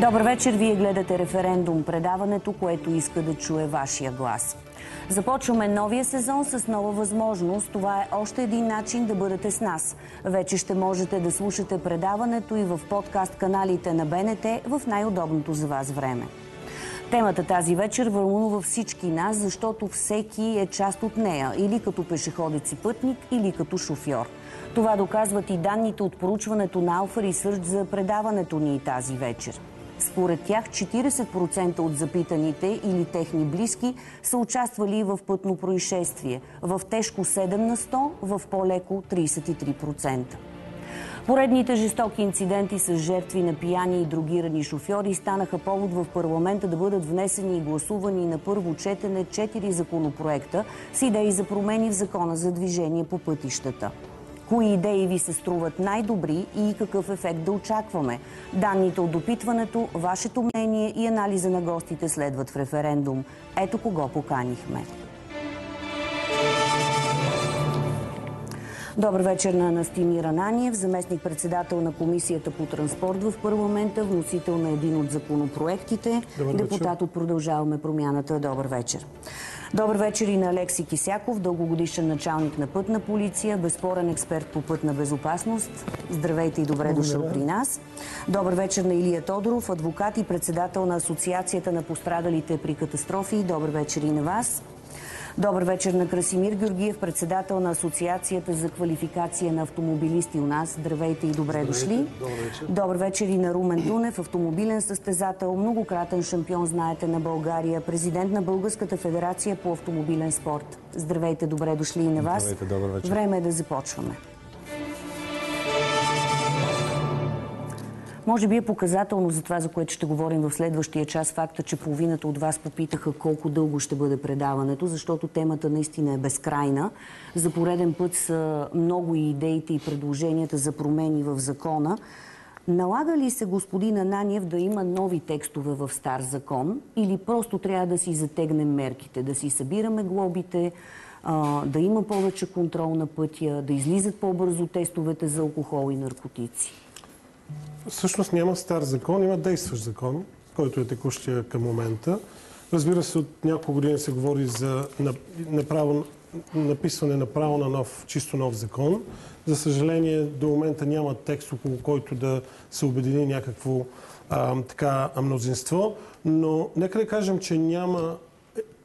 Добър вечер, вие гледате Референдум, предаването, което иска да чуе вашия глас. Започваме новия сезон с нова възможност. Това е още един начин да бъдете с нас. Вече ще можете да слушате предаването и в подкаст каналите на БНТ в най-удобното за вас време. Темата тази вечер вълнува всички нас, защото всеки е част от нея, или като пешеходец и пътник, или като шофьор. Това доказват и данните от проучването на Алфа Рисърч за предаването ни тази вечер. Според тях 40% от запитаните или техни близки са участвали в пътно происшествие, в тежко 7%, в по-леко 33%. Поредните жестоки инциденти с жертви на пияни и дрогирани шофьори станаха повод в парламента да бъдат внесени и гласувани на първо четене 4 законопроекта с идеи за промени в Закона за движение по пътищата. Кои идеи ви се струват най-добри и какъв ефект да очакваме? Данните от допитването, вашето мнение и анализа на гостите следват в Референдум. Ето кого поканихме. Добър вечер на Настимир Ананиев, заместник-председател на Комисията по транспорт в парламента, вносител на един от законопроектите, депутат от Продължаваме промяната. Добър вечер. Добър вечер и на Алекси Кисяков, дългогодишен началник на Пътна полиция, безспорен експерт по пътна безопасност. Здравейте и добре дошъл при нас. Добър вечер на Илия Тодоров, адвокат и председател на Асоциацията на пострадалите при катастрофи. Добър вечер и на вас. Добър вечер на Красимир Георгиев, председател на Асоциацията за квалификация на автомобилисти у нас. Здравейте и добре дошли. Добър вечер и на Румен Дунев, автомобилен състезател, многократен шампион, знаете, на България, президент на Българската федерация по автомобилен спорт. Здравейте, добре дошли и на вас. Здравейте, добър вечер. Време е да започваме. Може би е показателно за това, за което ще говорим в следващия час, факта, че половината от вас попитаха колко дълго ще бъде предаването, защото темата наистина е безкрайна. За пореден път са много и идеите и предложенията за промени в закона. Налага ли се, господин Ананиев, да има нови текстове в стар закон или просто трябва да си затегнем мерките, да си събираме глобите, да има повече контрол на пътя, да излизат по-бързо тестовете за алкохол и наркотици? Всъщност няма стар закон, има действащ закон, който е текущия към момента. Разбира се, от няколко години се говори за написване направо на нов, чисто нов закон. За съжаление, до момента няма текст, около който да се обедини някакво мнозинство. Но нека да кажем, че няма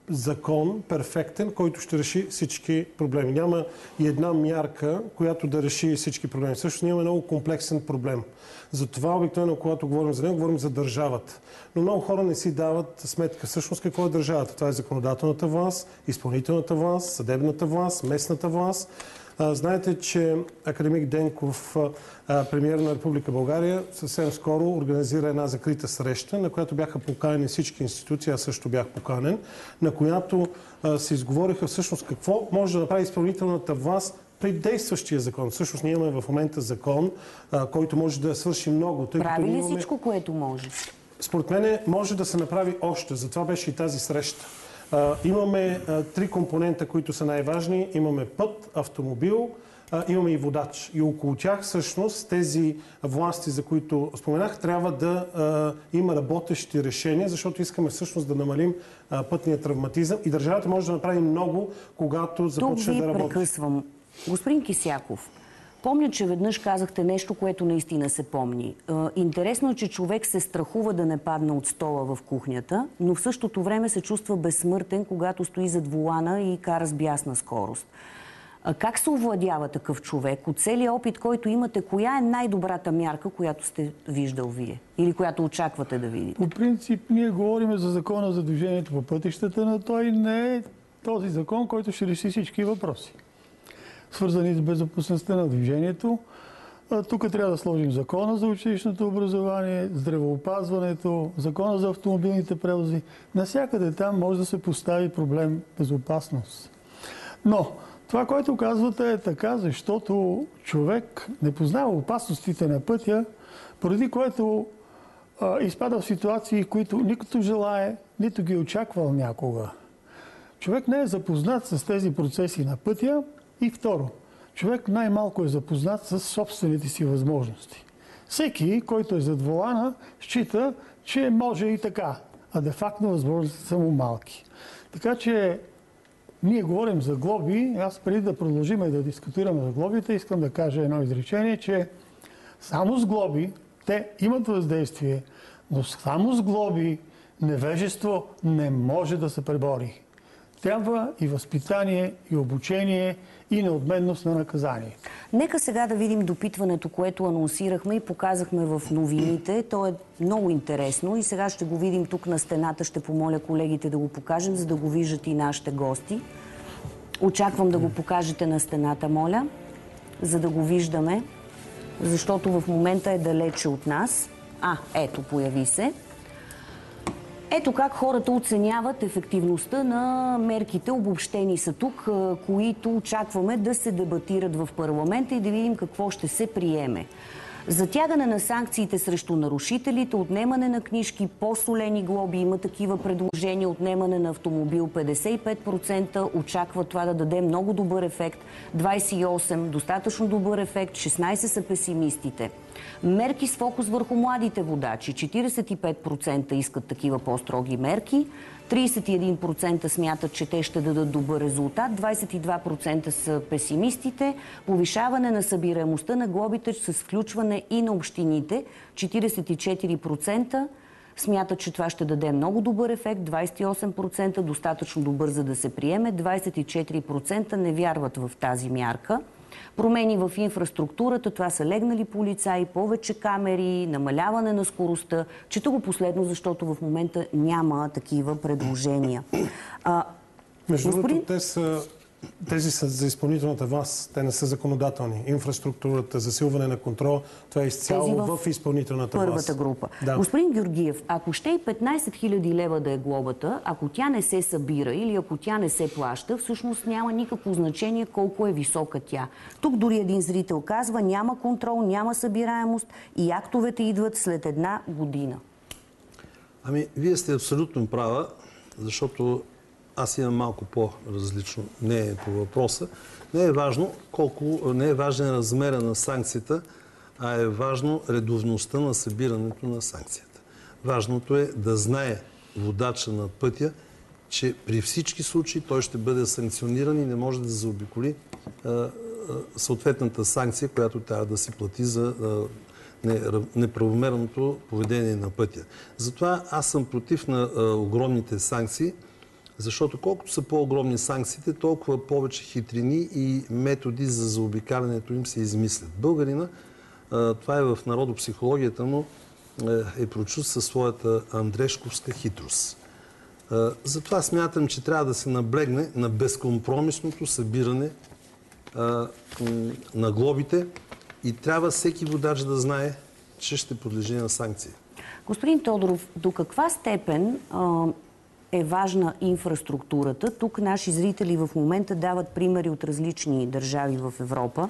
закон перфектен, който ще реши всички проблеми. Няма и една мярка, която да реши всички проблеми. Също имаме много комплексен проблем. Затова обикновено, когато говорим за него, говорим за държавата. Но много хора не си дават сметка всъщност какво е държавата. Това е законодателната власт, изпълнителната власт, съдебната власт, местната власт. Знаете, че академик Денков, премиер на Република България, съвсем скоро организира една закрита среща, на която бяха поканени всички институции, аз също бях поканен, на която се изговориха всъщност какво може да направи изпълнителната власт при действащия закон. Всъщност ние имаме в момента закон, който може да свърши много. Прави ли всичко, което може? Според мен може да се направи още. Затова беше и тази среща. Имаме 3 компонента, които са най-важни. Имаме път, автомобил, имаме и водач. И около тях всъщност тези власти, за които споменах, трябва да има работещи решения, защото искаме всъщност да намалим пътния травматизъм. И държавата може да направи много, когато започне да работи. Тук ви прекъсвам. Господин Кисяков, помня, че веднъж казахте нещо, което наистина се помни. Интересно е, че човек се страхува да не падне от стола в кухнята, но в същото време се чувства безсмъртен, когато стои зад волана и кара с бясна скорост. Как се овладява такъв човек? От целият опит, който имате, коя е най-добрата мярка, която сте виждал вие? Или която очаквате да видите? По принцип, ние говорим за закона за движението по пътищата, но той не е този закон, който ще реши всички въпроси, свързани с безопасността на движението. Тук трябва да сложим закона за училищното образование, здравеопазването, закона за автомобилните превози. Насякъде там може да се постави проблем безопасност. Но това, което казвате, е така, защото човек не познава опасностите на пътя, поради което изпада в ситуации, които никото желае, нито ги очаквал някога. Човек не е запознат с тези процеси на пътя. И второ, човек най-малко е запознат с собствените си възможности. Всеки, който е зад волана, счита, че може и така, а де-факто възможностите са му малки. Така че ние говорим за глоби. Аз преди да продължим и да дискутираме за глобите, искам да кажа едно изречение, че само с глоби, те имат въздействие, но само с глоби невежество не може да се пребори. Трябва и възпитание, и обучение, и неотменност на наказание. Нека сега да видим допитването, което анонсирахме и показахме в новините. То е много интересно и сега ще го видим тук на стената. Ще помоля колегите да го покажем, за да го виждат и нашите гости. Очаквам да го покажете на стената, моля, за да го виждаме, защото в момента е далече от нас. А, ето, появи се. Ето как хората оценяват ефективността на мерките, обобщени са тук, които очакваме да се дебатират в парламента и да видим какво ще се приеме. Затягане на санкциите срещу нарушителите, отнемане на книжки, по-солени глоби, има такива предложения, отнемане на автомобил 55%, очаква това да даде много добър ефект, 28% достатъчно добър ефект, 16% са песимистите. Мерки с фокус върху младите водачи, 45% искат такива по-строги мерки, 31% смятат, че те ще дадат добър резултат, 22% са песимистите, повишаване на събираемостта на глобите с включване и на общините, 44% смятат, че това ще даде много добър ефект, 28% достатъчно добър, за да се приеме, 24% не вярват в тази мярка. Промени в инфраструктурата, това са легнали полицаи, повече камери, намаляване на скоростта. Чета го последно, защото в момента няма такива предложения. Между другото, тези са за изпълнителната власт, те не са законодателни. Инфраструктурата, засилване на контрол, това е изцяло в изпълнителната власт. Първата група. Да. Господин Георгиев, ако ще и 15 000 лева да е глобата, ако тя не се събира или ако тя не се плаща, всъщност няма никакво значение колко е висока тя. Тук дори един зрител казва, няма контрол, няма събираемост и актовете идват след една година. Ами, вие сте абсолютно права, защото аз имам малко по-различно мнение по въпроса. Не е важно колко, не е важен размера на санкцията, а е важно редовността на събирането на санкцията. Важното е да знае водача на пътя, че при всички случаи той ще бъде санкциониран и не може да заобиколи съответната санкция, която трябва да си плати за неправомерното поведение на пътя. Затова аз съм против на огромните санкции, защото колкото са по-огромни санкциите, толкова повече хитрини и методи за заобикалянето им се измислят. Българина, това е в народопсихологията, но е прочут със своята андрешковска хитрост. Затова смятам, че трябва да се наблегне на безкомпромисното събиране на глобите и трябва всеки водач да знае, че ще подлежи на санкции. Господин Тодоров, до каква степен е важна инфраструктурата? Тук наши зрители в момента дават примери от различни държави в Европа.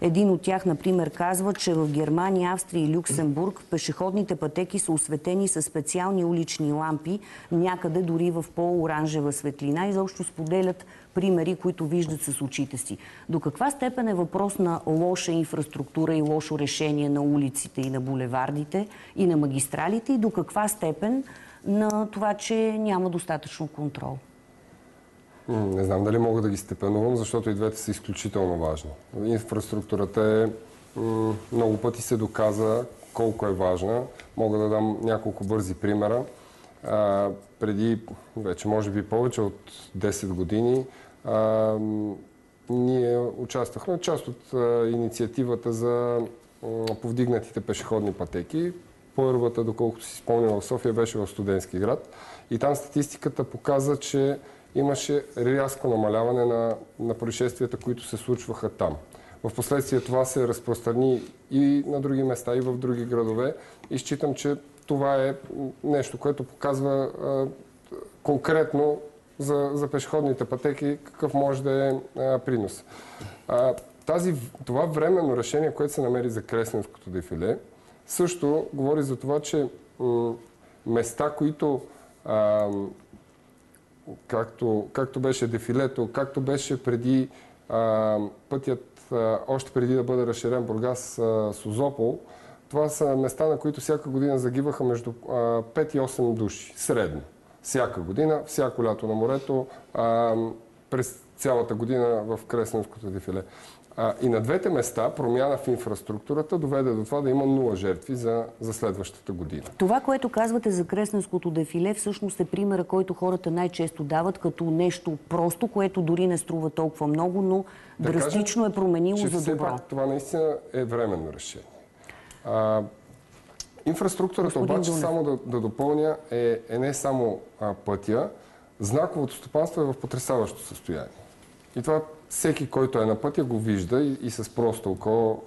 Един от тях, например, казва, че в Германия, Австрия и Люксембург пешеходните пътеки са осветени със специални улични лампи, някъде дори в по-оранжева светлина. Изобщо споделят примери, които виждат с очите си. До каква степен е въпрос на лоша инфраструктура и лошо решение на улиците и на булевардите и на магистралите и до каква степен на това, че няма достатъчно контрол? Не знам дали мога да ги степенувам, защото и двете са изключително важни. Инфраструктурата е, много пъти се доказа колко е важна. Мога да дам няколко бързи примера. Преди вече може би повече от 10 години ние участвахме част от инициативата за повдигнатите пешеходни пътеки. Първата, доколкото си спомням, в София беше в Студентски град. И там статистиката показа, че имаше рязко намаляване на происшествията, които се случваха там. Впоследствие това се разпространи и на други места, и в други градове. И считам, че това е нещо, което показва конкретно за пешеходните пътеки какъв може да е принос. Това временно решение, което се намери за Кресненското дефиле, също говори за това, че места, които, както беше дефилето, както беше преди пътят, още преди да бъде разширен Бургас с Созопол, Това са места, на които всяка година загиваха между 5 и 8 души, средно. Всяка година, всяко лято на морето, през цялата година в Кресненското дефиле. И на двете места промяна в инфраструктурата доведе до това да има 0 жертви за следващата година. Това, което казвате за Кресненското дефиле, всъщност е примера, който хората най-често дават като нещо просто, което дори не струва толкова много, но да драстично кажем, е променило за добро. Все пак, това наистина е временно решение. Инфраструктурата, обаче, само да допълня, е не само пътя. Знаковото стопанство е в потресаващо състояние. И това всеки, който е на пътя, го вижда и с просто око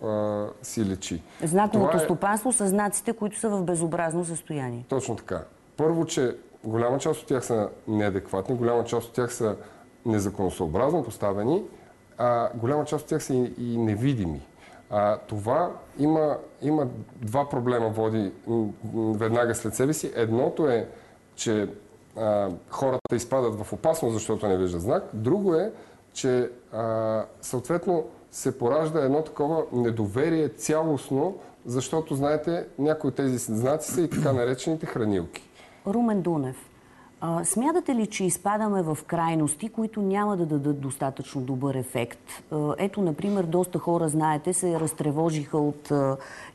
си лечи. Знаковото стопанство са знаците, които са в безобразно състояние. Точно така. Първо, че голяма част от тях са неадекватни, голяма част от тях са незаконосъобразно поставени, а голяма част от тях са и невидими. Това има два проблема, води веднага след себе си. Едното е, че хората изпадат в опасност, защото не виждат знак. Друго е, че съответно се поражда едно такова недоверие цялостно, защото, знаете, някои от тези знаци са и така наречените хранилки. Румен Дунев, смятате ли, че изпадаме в крайности, които няма да дадат достатъчно добър ефект? Ето, например, доста хора, знаете, се разтревожиха от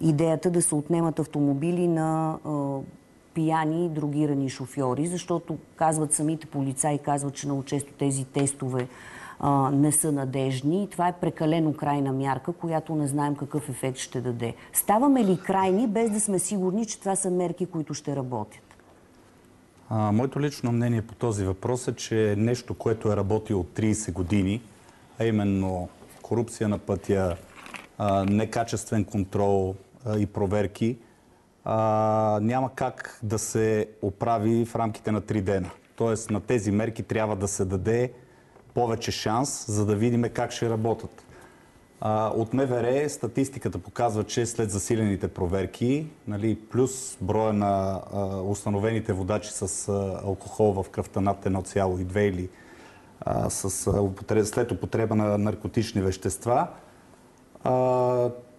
идеята да се отнемат автомобили на пияни и дрогирани шофьори, защото казват самите полицаи, казват, че много често тези тестове не са надежни. Това е прекалено крайна мярка, която не знаем какъв ефект ще даде. Ставаме ли крайни, без да сме сигурни, че това са мерки, които ще работят? Моето лично мнение по този въпрос е, че нещо, което е работило от 30 години, а именно корупция на пътя, некачествен контрол и проверки, няма как да се оправи в рамките на 3 дена. Тоест на тези мерки трябва да се даде повече шанс, за да видим как ще работят. От МВР статистиката показва, че след засилените проверки, плюс броя на установените водачи с алкохол в кръвта над 1,2 или след употреба на наркотични вещества,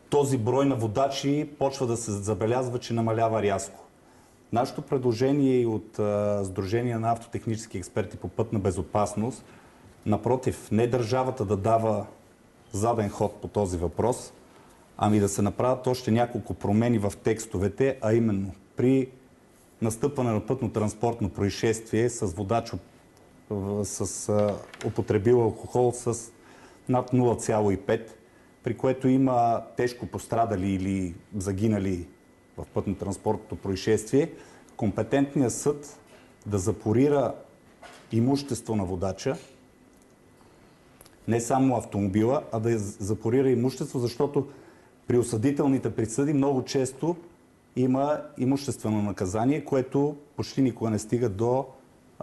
този брой на водачи почва да се забелязва, че намалява рязко. Нашето предложение и от Сдружение на автотехнически експерти по пътна безопасност, напротив, не държавата да дава заден ход по този въпрос, ами да се направят още няколко промени в текстовете, а именно при настъпване на пътно-транспортно происшествие с водач с употребил алкохол с над 0,5, при което има тежко пострадали или загинали в пътно-транспортното происшествие, компетентният съд да запорира имущество на водача, не само автомобила, а да запорира имущество, защото при осъдителните присъди много често има имуществено наказание, което почти никога не стига до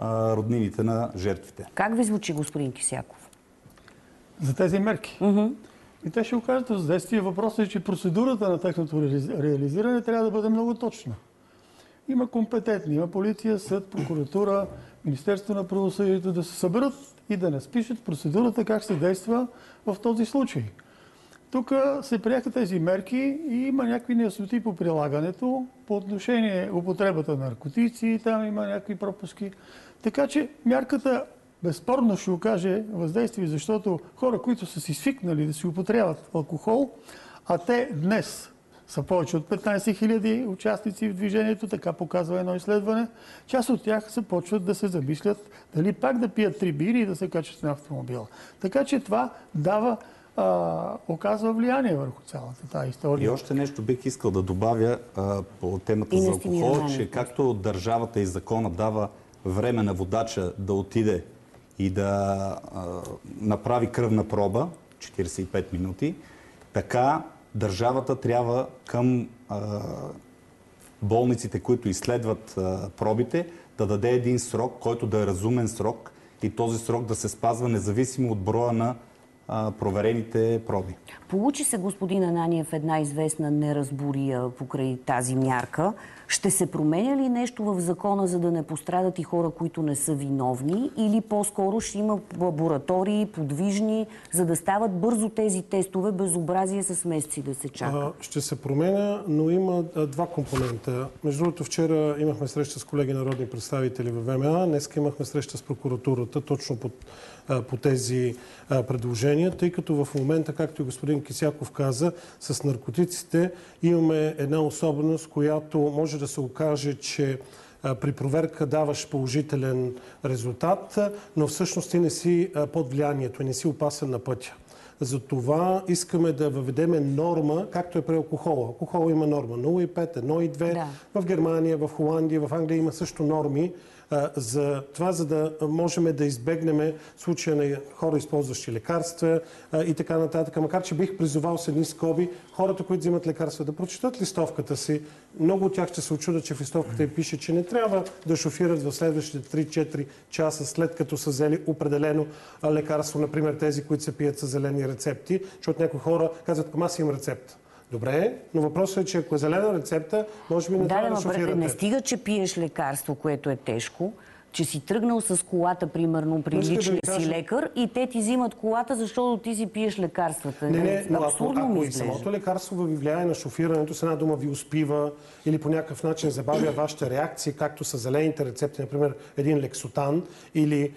роднините на жертвите. Как ви звучи, господин Кисяков? За тези мерки? И те ще окажат въздействие. Въпросът е, че процедурата на тяхното реализиране трябва да бъде много точна. Има компетентни, има полиция, съд, прокуратура, Министерство на правосъдието да се съберат и да разпишат процедурата как се действа в този случай. Тук се приеха тези мерки и има някакви неясноти по прилагането, по отношение употребата на наркотици, там има някакви пропуски. Така че мярката безспорно ще окаже въздействие, защото хора, които са си свикнали да си употребяват алкохол, а те днес са повече от 15 000 участници в движението, така показва едно изследване. Част от тях се почват да се замислят дали пак да пият 3 бири и да се качат на автомобила. Така че това оказва влияние върху цялата тази история. И още нещо бих искал да добавя по темата за алкохол, че както държавата и закона дава време на водача да отиде и да направи кръвна проба, 45 минути, така държавата трябва към болниците, които изследват пробите, да даде един срок, който да е разумен срок и този срок да се спазва независимо от броя на проверените проби. Получи се, господин Ананиев, една известна неразбория покрай тази мярка. Ще се променя ли нещо в закона, за да не пострадат и хора, които не са виновни? Или по-скоро ще има лаборатории, подвижни, за да стават бързо тези тестове, безобразие с месеци да се чака? Ще се променя, но има два компонента. Между другото, вчера имахме среща с колеги народни представители в ВМА, днеска имахме среща с прокуратурата, точно по тези предложения, тъй като в момента, както и господин Кисяков каза, с наркотиците имаме една особеност, която може да се окаже, че при проверка даваш положителен резултат, но всъщност ти не си под влиянието и не си опасен на пътя. Затова искаме да въведеме норма, както е при алкохола. Алкохол има норма 0,5, 1,2. Да. В Германия, в Холандия, в Англия има също норми за това, за да можем да избегнем случая на хора, използващи лекарства и така нататък. Макар че бих призовал с едни скоби хората, които взимат лекарства, да прочитат листовката си. Много от тях ще се очудят, че в листовката и пише, че не трябва да шофират в следващите 3-4 часа, след като са взели определено лекарство. Например, тези, които се пият с зелени рецепти, защото някои хора казват: "Ама аз имам рецепт." Добре, но въпросът е, че ако е зелена рецепта, може би не трябва да шофирате. Да, не стига, че пиеш лекарство, което е тежко, че си тръгнал с колата, примерно, при личния си лекар и те ти взимат колата, защото ти си пиеш лекарствата. Не, но ако и самото лекарство ви влияе на шофирането, с една дума ви успива или по някакъв начин забавя вашите реакции, както са зелените рецепти, например, един лексотан или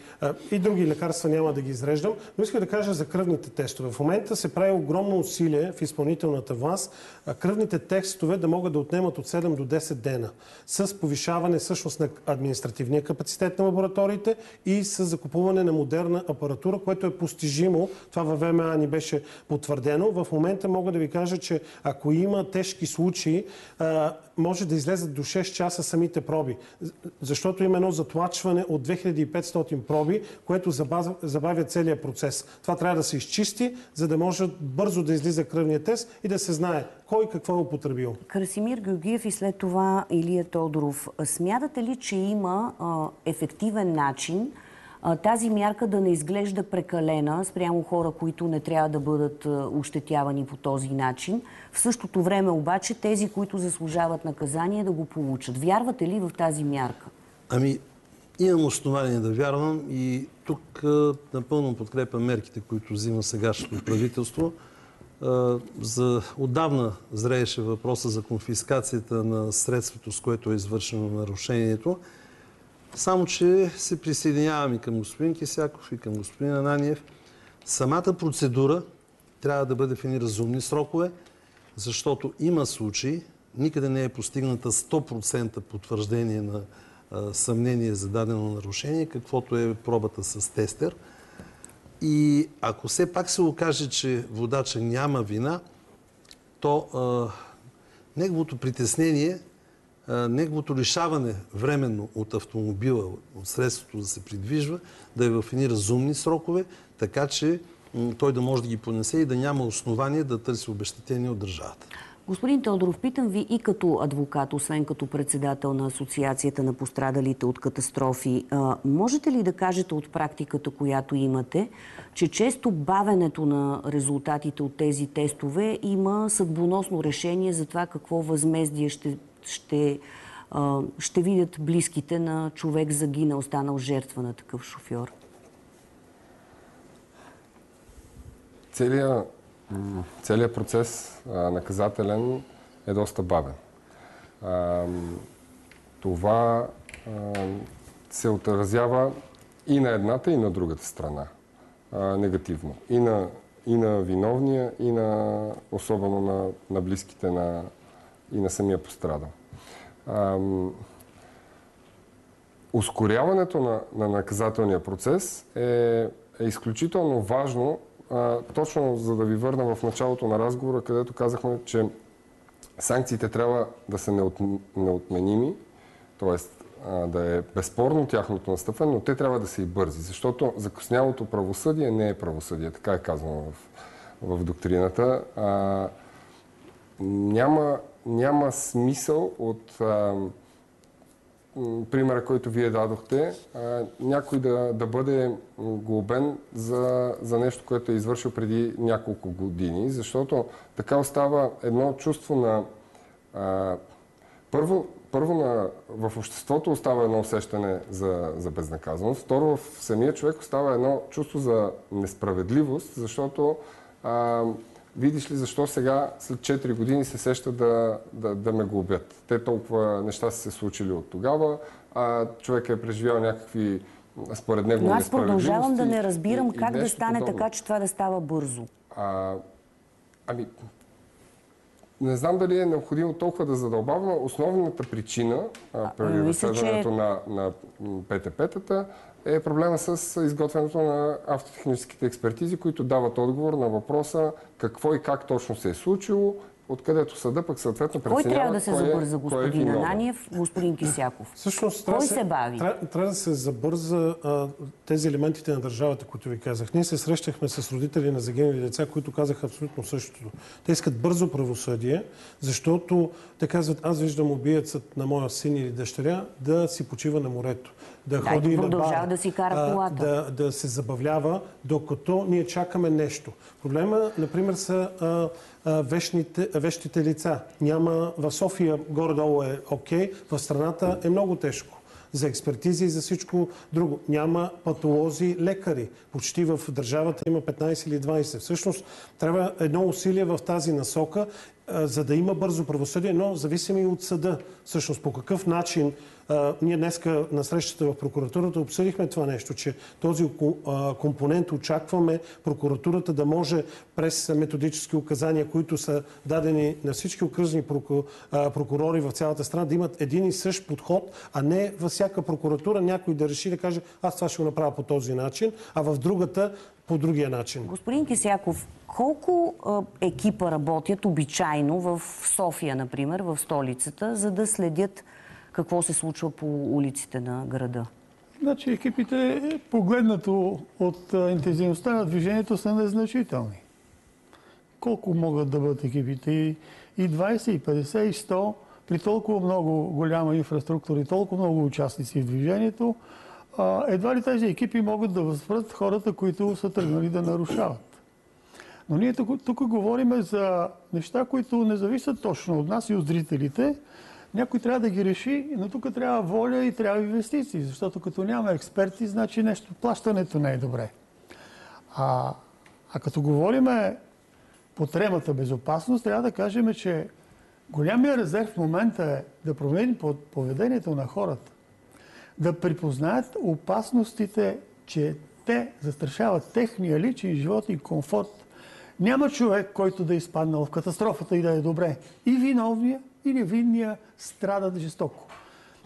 и други лекарства, няма да ги изреждам, но искам да кажа за кръвните тестове. В момента се прави огромно усилие в изпълнителната власт кръвните тестове да могат да отнемат от 7 до 10 дена, с повишаване всъщност на административния капацитет на лабораториите и с закупуване на модерна апаратура, което е постижимо. Това във ВМА ни беше потвърдено. В момента мога да ви кажа, че ако има тежки случаи, може да излезат до 6 часа самите проби. Защото има едно затлачване от 2500 проби, което забавя целият процес. Това трябва да се изчисти, за да може бързо да излиза кръвния тест и да се знае кой какво е употребил. Красимир Георгиев и след това Илия Тодоров. Смятате ли, че има ефективен начин тази мярка да не изглежда прекалена спрямо хора, които не трябва да бъдат ощетявани по този начин? В същото време обаче тези, които заслужават наказание, да го получат. Вярвате ли в тази мярка? Ами, имам основание да вярвам и тук напълно подкрепям мерките, които взима сегашното правителство. Отдавна зрееше въпроса за конфискацията на средството, с което е извършено нарушението. Само че се присъединявам и към господин Кисяков, и към господин Ананиев. Самата процедура трябва да бъде в едни разумни срокове, защото има случаи, никъде не е постигната 100% потвърждение на съмнение за дадено нарушение, каквото е пробата с тестер. И ако все пак се окаже, че водача няма вина, то неговото притеснение, неговото лишаване временно от автомобила, от средството да се придвижва, да е в едни разумни срокове, така че той да може да ги понесе и да няма основание да търси обезщетение от държавата. Господин Тодоров, питам ви и като адвокат, освен като председател на Асоциацията на пострадалите от катастрофи, можете ли да кажете от практиката, която имате, че често бавенето на резултатите от тези тестове има съдбоносно решение за това какво възмездие ще видят близките на човек загинал, станал жертва на такъв шофьор? Целият процес наказателен е доста бавен. Това се отразява и на едната, и на другата страна негативно. И на виновния, и на особено на близките и на самия пострадал. Ускоряването на наказателния процес е изключително важно, точно за да ви върна в началото на разговора, където казахме, че санкциите трябва да са неотменими, т.е. да е безспорно тяхното настъпване, но те трябва да са и бързи, защото закъснялото правосъдие не е правосъдие, така е казано в доктрината. Няма смисъл от примера, който вие дадохте, някой да бъде глобен за нещо, което е извършил преди няколко години, защото така остава едно чувство на... Първо, в обществото остава едно усещане за безнаказаност. Второ, в самия човек остава едно чувство за несправедливост, защото видиш ли защо сега след 4 години се сеща да ме глобят. Те толкова неща са се случили от тогава, човек е преживял някакви според него несправедливости. Но аз продължавам да не разбирам как да стане така, че това да става бързо. Не знам дали е необходимо толкова да задълбаваме. Основната причина при разследването на ПТП-тата е проблема с изготвянето на автотехническите експертизи, които дават отговор на въпроса какво и как точно се е случило, откъдето съда пък съответно преценява... Кой трябва да се забърза, господин Ананиев, господин Кисяков? Всъщност, кой се бави? Трябва да се забърза тези елементите на държавата, които ви казах. Ние се срещахме с родители на загинали деца, които казаха абсолютно същото. Те искат бързо правосъдие, защото те казват, аз виждам убиецът на моя син или дъщеря да си почива на морето. Да ходи на бар, да си кара колата. Да се забавлява, докато ние чакаме нещо. Проблема, например, са вещите лица. Няма, в София горе-долу е окей, в страната е много тежко. За експертизи и за всичко друго. Няма патолози, лекари. Почти в държавата има 15 или 20. Всъщност трябва едно усилие в тази насока, за да има бързо правосъдие, но зависим и от съда. Всъщност по какъв начин ние днеска на срещата в прокуратурата обсъдихме това нещо, че този компонент очакваме прокуратурата да може през методически указания, които са дадени на всички окръжни прокурори в цялата страна, да имат един и същ подход, а не във всяка прокуратура някой да реши да каже аз това ще го направя по този начин, а в другата по другия начин. Господин Кисяков, колко екипа работят обичайно в София, например, в столицата, за да следят какво се случва по улиците на града? Значи екипите, погледнато от интензивността на движението, са незначителни. Колко могат да бъдат екипите? И 20, и 50, и 100, при толкова много голяма инфраструктура и толкова много участници в движението, едва ли тези екипи могат да възпрат хората, които са тръгнали да нарушават. Но ние тук говорим за неща, които не зависят точно от нас и от зрителите. Някой трябва да ги реши, но тук трябва воля и трябва инвестиции, защото като няма експерти, значи нещо, плащането не е добре. А като говорим по темата безопасност, трябва да кажем, че голямия резерв в момента е да променим поведението на хората. Да припознаят опасностите, че те застрашават техния личен живот и комфорт. Няма човек, който да е изпаднал в катастрофата и да е добре. И виновния, и невинния страдат жестоко.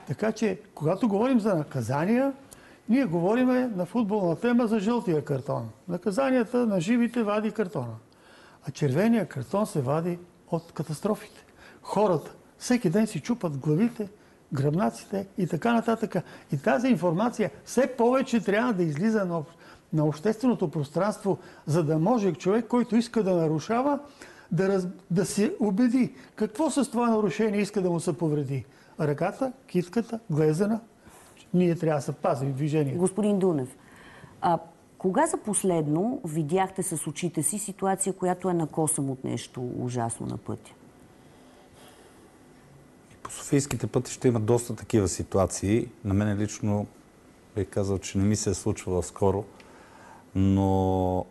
Така че, когато говорим за наказания, ние говорим на футболна тема за жълтия картон. Наказанията на живите вади картона. А червения картон се вади от катастрофите. Хората всеки ден си чупат главите, гръбнаците и така нататък. И тази информация все повече трябва да излиза на общественото пространство, за да може човек, който иска да нарушава, да се убеди какво с това нарушение иска да му се повреди. Ръката, китката, глезена. Ние трябва да се пазим движението. Господин Дунев, кога за последно видяхте с очите си ситуация, която е накосъм от нещо ужасно на пътя? По софийските пътища има доста такива ситуации. На мен лично бих казал, че не ми се е случвало скоро, но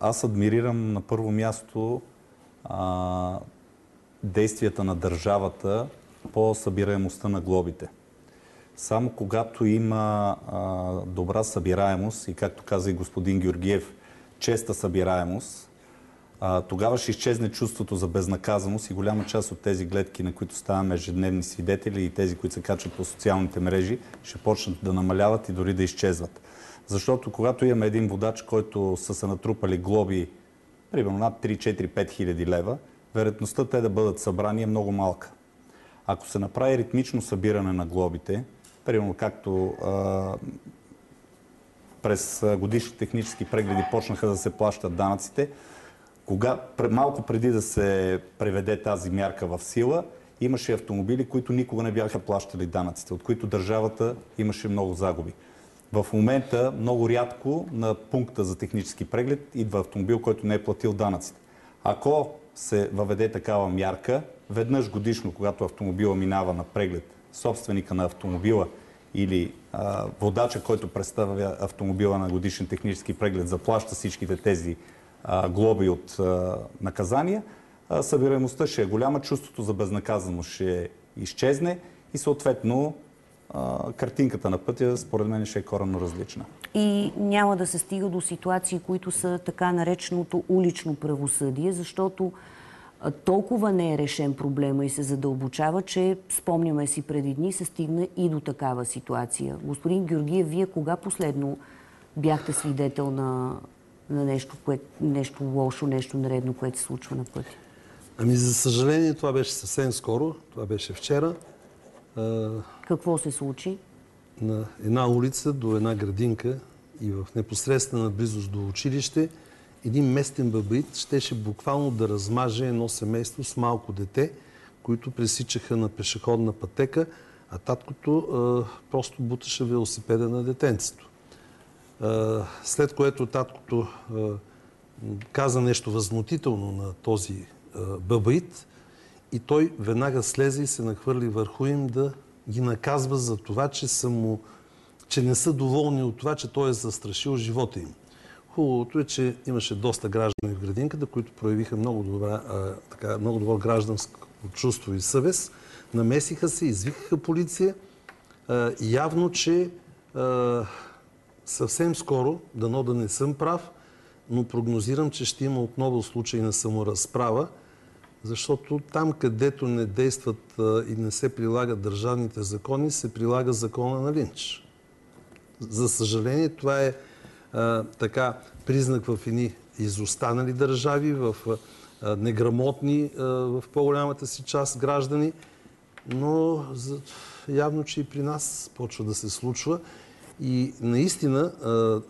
аз адмирирам на първо място действията на държавата по събираемостта на глобите. Само когато има добра събираемост и, както каза и господин Георгиев, честа събираемост, тогава ще изчезне чувството за безнаказаност и голяма част от тези гледки, на които ставаме ежедневни свидетели и тези, които се качват по социалните мрежи, ще почнат да намаляват и дори да изчезват. Защото когато имаме един водач, който са се натрупали глоби примерно над 3-4-5 хиляди лева, вероятността те да бъдат събрани е много малка. Ако се направи ритмично събиране на глобите, примерно както през годишни технически прегледи почнаха да се плащат данъците, малко преди да се преведе тази мярка в сила, имаше автомобили, които никога не бяха плащали данъците, от които държавата имаше много загуби. В момента много рядко на пункта за технически преглед идва автомобил, който не е платил данъците. Ако се въведе такава мярка, веднъж годишно, когато автомобила минава на преглед, собственика на автомобила или водача, който представя автомобила на годишен технически преглед, заплаща всичките тези глоби от наказания, събираемостта ще е голяма, чувството за безнаказаност ще изчезне и съответно картинката на пътя, според мен, ще е коренно различна. И няма да се стига до ситуации, които са така нареченото улично правосъдие, защото толкова не е решен проблема и се задълбочава, че спомняме си преди дни, се стигна и до такава ситуация. Господин Георгиев, вие кога последно бяхте свидетел на нещо лошо, нещо нередно, което се случва на пътя? Ами, за съжаление, това беше съвсем скоро. Това беше вчера. Какво се случи? На една улица до една градинка и в непосредствена близост до училище един местен бабаит щеше буквално да размаже едно семейство с малко дете, които пресичаха на пешеходна пътека, а таткото просто буташе велосипеда на детенцето. След което таткото каза нещо възмутително на този бабаит и той веднага слезе и се нахвърли върху им да ги наказва за това, че не са доволни от това, че той е застрашил живота им. Хубавото е, че имаше доста граждани в градинката, които проявиха много добро гражданско чувство и съвест. Намесиха се, извикаха полиция. Явно, че съвсем скоро, дано да не съм прав, но прогнозирам, че ще има отново случай на саморазправа, защото там, където не действат и не се прилагат държавните закони, се прилага закона на линч. За съжаление, това е така признак в едни изостанали държави, в неграмотни в по-голямата си част граждани, но явно, че и при нас почва да се случва. И наистина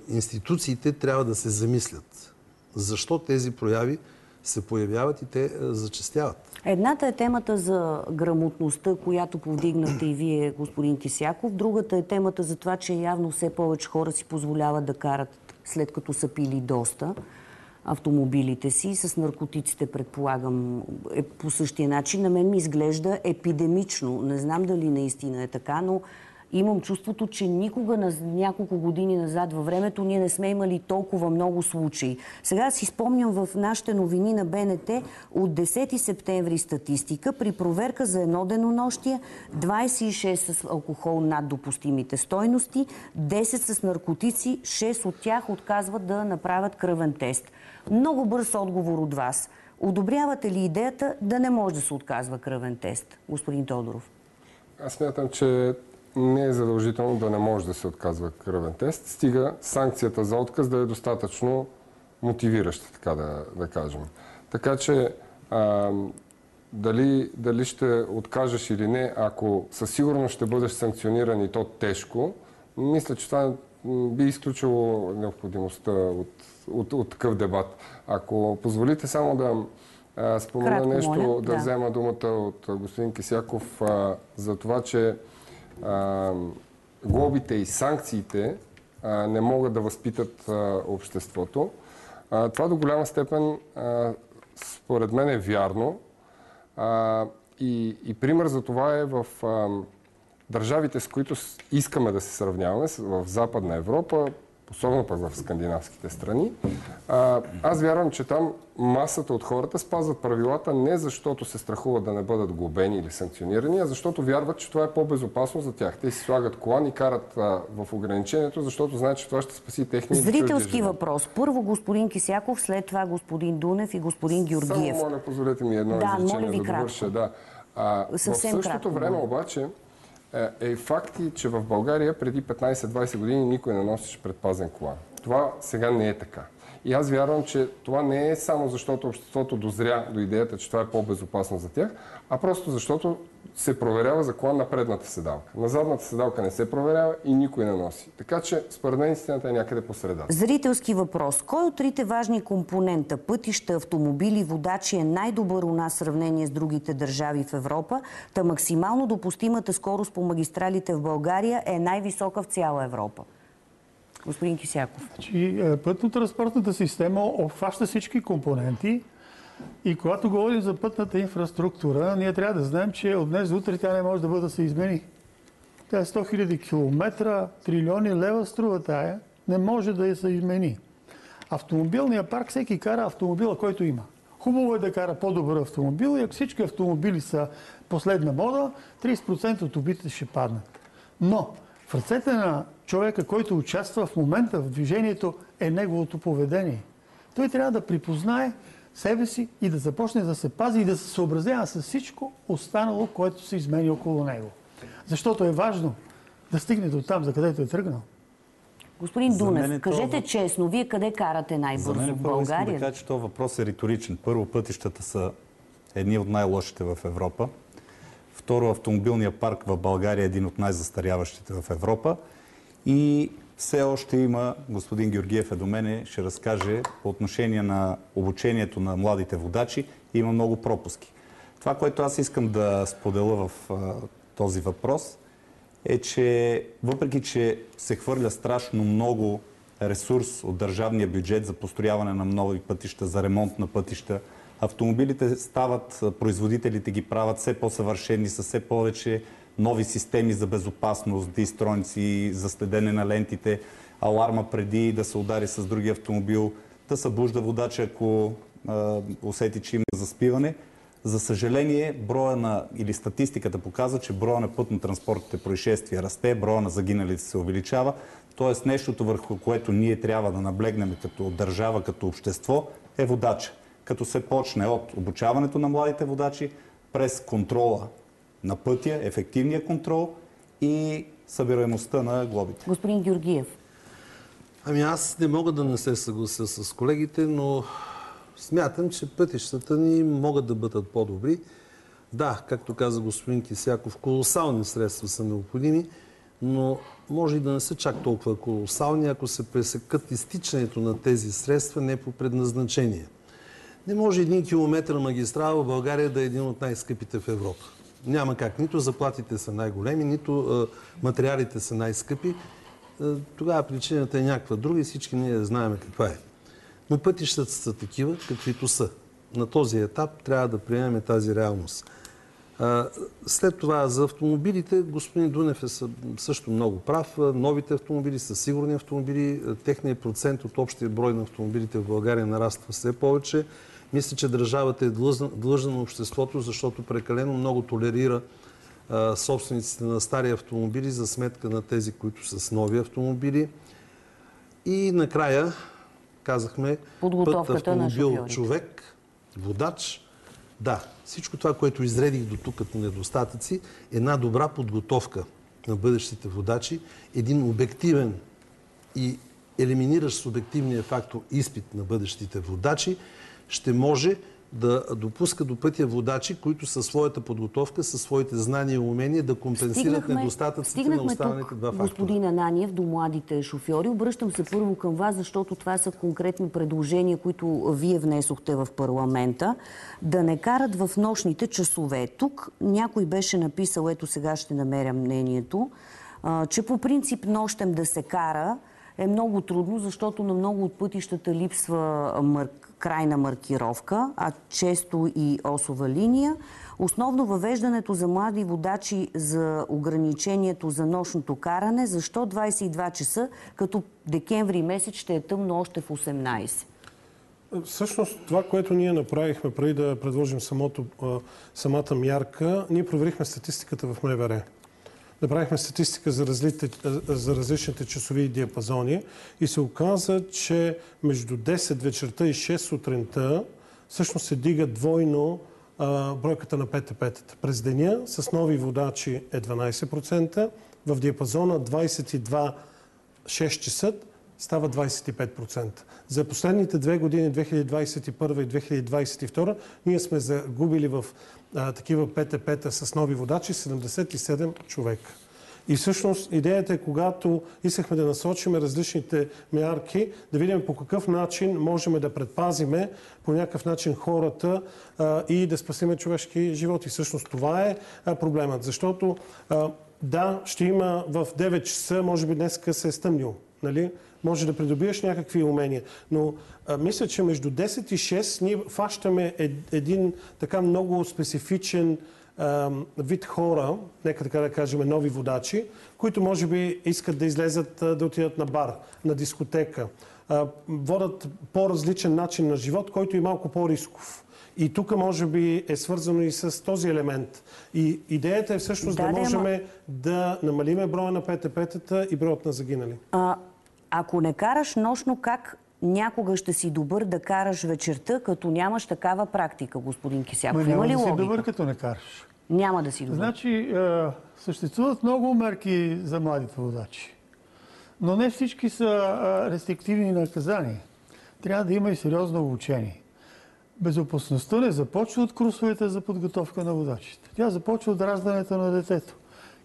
институциите трябва да се замислят защо тези прояви се появяват и те зачестяват. Едната е темата за грамотността, която повдигнахте и вие, господин Кисяков. Другата е темата за това, че явно все повече хора си позволяват да карат, след като са пили доста, автомобилите си. С наркотиците, предполагам, е по същия начин. На мен ми изглежда епидемично. Не знам дали наистина е така, но имам чувството, че никога на няколко години назад във времето ние не сме имали толкова много случаи. Сега си спомням в нашите новини на БНТ от 10 септември статистика. При проверка за едно денонощие 26 с алкохол над допустимите стойности, 10 с наркотици, 6 от тях отказват да направят кръвен тест. Много бърз отговор от вас. Одобрявате ли идеята да не може да се отказва кръвен тест, господин Тодоров? Аз смятам, че не е задължително да не може да се отказва кръвен тест. Стига санкцията за отказ да е достатъчно мотивираща, така да кажем. Така че дали ще откажеш или не, ако със сигурност ще бъдеш санкциониран и то тежко, мисля, че това би изключило необходимостта от такъв дебат. Ако позволите само да спомена кратко, нещо, моля, да взема думата от господин Кисяков за това, че глобите и санкциите не могат да възпитат обществото. Това до голяма степен според мен е вярно. И пример за това е в държавите, с които искаме да се сравняваме, в Западна Европа, особено пък в скандинавските страни. Аз вярвам, че там масата от хората спазват правилата не защото се страхуват да не бъдат глобени или санкционирани, а защото вярват, че това е по-безопасно за тях. Те си слагат колан и карат в ограничението, защото знаят, че това ще спаси техни животи. Зрителски въпрос. Първо господин Кисяков, след това господин Дунев и господин Георгиев. Само моля, позволете ми едно изречение да довърша. Да. В същото време обаче е факт, че в България преди 15-20 години никой не носеше предпазен колан. Това сега не е така. И аз вярвам, че това не е само защото обществото дозря до идеята, че това е по-безопасно за тях, а просто защото се проверява закона на предната седалка. На задната седалка не се проверява и никой не носи. Така че, според мен, истината е някъде по средата. Зрителски въпрос. Кой от трите важни компонента, пътища, автомобили, водачи е най-добър у нас в сравнение с другите държави в Европа, та максимално допустимата скорост по магистралите в България е най-висока в цяла Европа? Господин Кисяков. Пътно-транспортната система обхваща всички компоненти и когато говорим за пътната инфраструктура, ние трябва да знаем, че от днес за утре тя не може да бъде да се измени. Тя е 100 000 км, трилиони лева струва тая, не може да я се измени. Автомобилният парк, всеки кара автомобила, който има. Хубаво е да кара по-добър автомобил и ако всички автомобили са последна мода, 30% от убитите ще паднат. Но в ръцете на човека, който участва в момента в движението, е неговото поведение. Той трябва да припознае себе си и да започне да се пази и да се съобразява с всичко останало, което се измени около него. Защото е важно да стигне до там, за където е тръгнал. Господин Дунев, кажете честно, вие къде карате най-бързо в България? Искам да кажа, че този въпрос е риторичен. Първо, пътищата са едни от най-лошите в Европа. Второ, автомобилният парк в България е един от най-застаряващите в Европа. И все още има, господин Георгиев е до мене, ще разкаже по отношение на обучението на младите водачи, има много пропуски. Това, което аз искам да споделя в този въпрос, е, че въпреки, че се хвърля страшно много ресурс от държавния бюджет за построяване на нови пътища, за ремонт на пътища, автомобилите стават, производителите ги правят все по-съвършени, са все повече нови системи за безопасност, дистронци, за следене на лентите, аларма преди да се удари с други автомобил, да събужда водача, ако усети, че има заспиване. За съжаление, броя на, или статистиката показва, че броя на пътно-транспортните происшествия расте, броя на загиналите се увеличава. Тоест нещото, върху което ние трябва да наблегнем като държава, като общество, е водача. Като се почне от обучаването на младите водачи, през контрола на пътя, ефективния контрол и събираемостта на глобите. Господин Георгиев. Ами аз не мога да не се съглася с колегите, но смятам, че пътищата ни могат да бъдат по-добри. Да, както каза господин Кисяков, колосални средства са необходими, но може и да не са чак толкова колосални, ако се пресекат изтичането на тези средства не по предназначение. Не може 1 километър магистрала в България да е един от най-скъпите в Европа. Няма как. Нито заплатите са най-големи, нито материалите са най-скъпи. Тогава причината е някаква друга и всички ние знаем каква е. Но пътищата са такива, каквито са. На този етап трябва да приемем тази реалност. След това за автомобилите, господин Дунев е също много прав. Новите автомобили са сигурни автомобили. Техният процент от общия брой на автомобилите в България нараства все повече. Мисля, че държавата е длъжна на обществото, защото прекалено много толерира собствениците на стари автомобили за сметка на тези, които са с нови автомобили. И накрая казахме път, автомобил, човек, водач. Да, всичко това, което изредих до тук като недостатъци, една добра подготовка на бъдещите водачи, един обективен и елиминиращ субективния фактор изпит на бъдещите водачи, ще може да допуска до пътя водачи, които със своята подготовка, със своите знания и умения да компенсират недостатъците на останалите два фактора. Господин Ананиев, до младите шофьори. Обръщам се първо към вас, защото това са конкретни предложения, които вие внесохте в парламента. Да не карат в нощните часове. Тук някой беше написал, ето сега ще намеря мнението, че по принцип нощем да се кара е много трудно, защото на много от пътищата липсва крайна маркировка, а често и осова линия. Основно въвеждането за млади водачи за ограничението за нощното каране, защо 22 часа, като декември месец ще е тъмно още в 18? Всъщност това, което ние направихме преди да предложим самата мярка, ние проверихме статистиката в МВР. Направихме статистика за различните часови диапазони и се оказа, че между 10 вечерта и 6 сутринта всъщност се дига двойно бройката на ПТП-тата. През деня с нови водачи е 12%, в диапазона 22-6 часа става 25%. За последните две години, 2021 и 2022, ние сме загубили в такива ПТП-та с нови водачи 77 човека. И всъщност идеята е, когато искахме да насочим различните мярки, да видим по какъв начин можем да предпазиме по някакъв начин хората и да спасим човешки животи. Всъщност това е проблемът, защото да, ще има в 9 часа, може би днеска се е стъмнил, нали? Може да придобиеш някакви умения. Но мисля, че между 10 и 6 ние фащаме един така много специфичен вид хора, нека така да кажем нови водачи, които може би искат да излезат, да отидат на бар, на дискотека. Водят по-различен начин на живот, който е малко по-рисков. И тук може би е свързано и с този елемент. И идеята е всъщност да можем да намалиме броя на ПТП-тата и броят на загинали. Ако не караш нощно, как някога ще си добър да караш вечерта, като нямаш такава практика, господин Кисяков? Има ли логика? Няма да си добър, като не караш. Няма да си добър. Значи, съществуват много мерки за младите водачи. Но не всички са рестриктивни наказания. Трябва да има и сериозно обучение. Безопасността не започва от курсовете за подготовка на водачите. Тя започва от раждането на детето.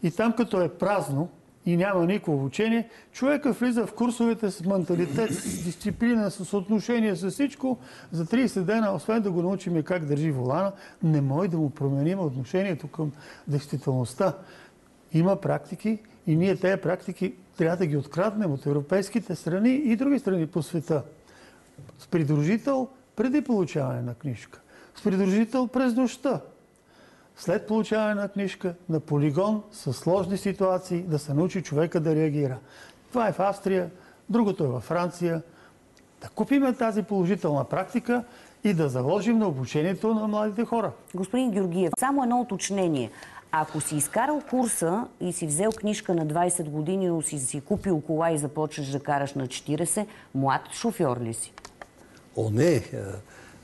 И там, като е празно и няма никакво обучение, човека влиза в курсовете с менталитет, с дисциплина, с отношение, с всичко. За 30 дена, освен да го научим и как държи волана, не може да му променим отношението към действителността. Има практики и ние тези практики трябва да ги откраднем от европейските страни и други страни по света. С придружител преди получаване на книжка, с придружител през нощта, след получаване на книжка, на полигон, с сложни ситуации, да се научи човека да реагира. Това е в Австрия, другото е във Франция. Да купим тази положителна практика и да заложим на обучението на младите хора. Господин Георгиев, само едно уточнение. Ако си изкарал курса и си взел книжка на 20 години, но си купил кола и започнеш да караш на 40, млад шофьор ли си? О, не!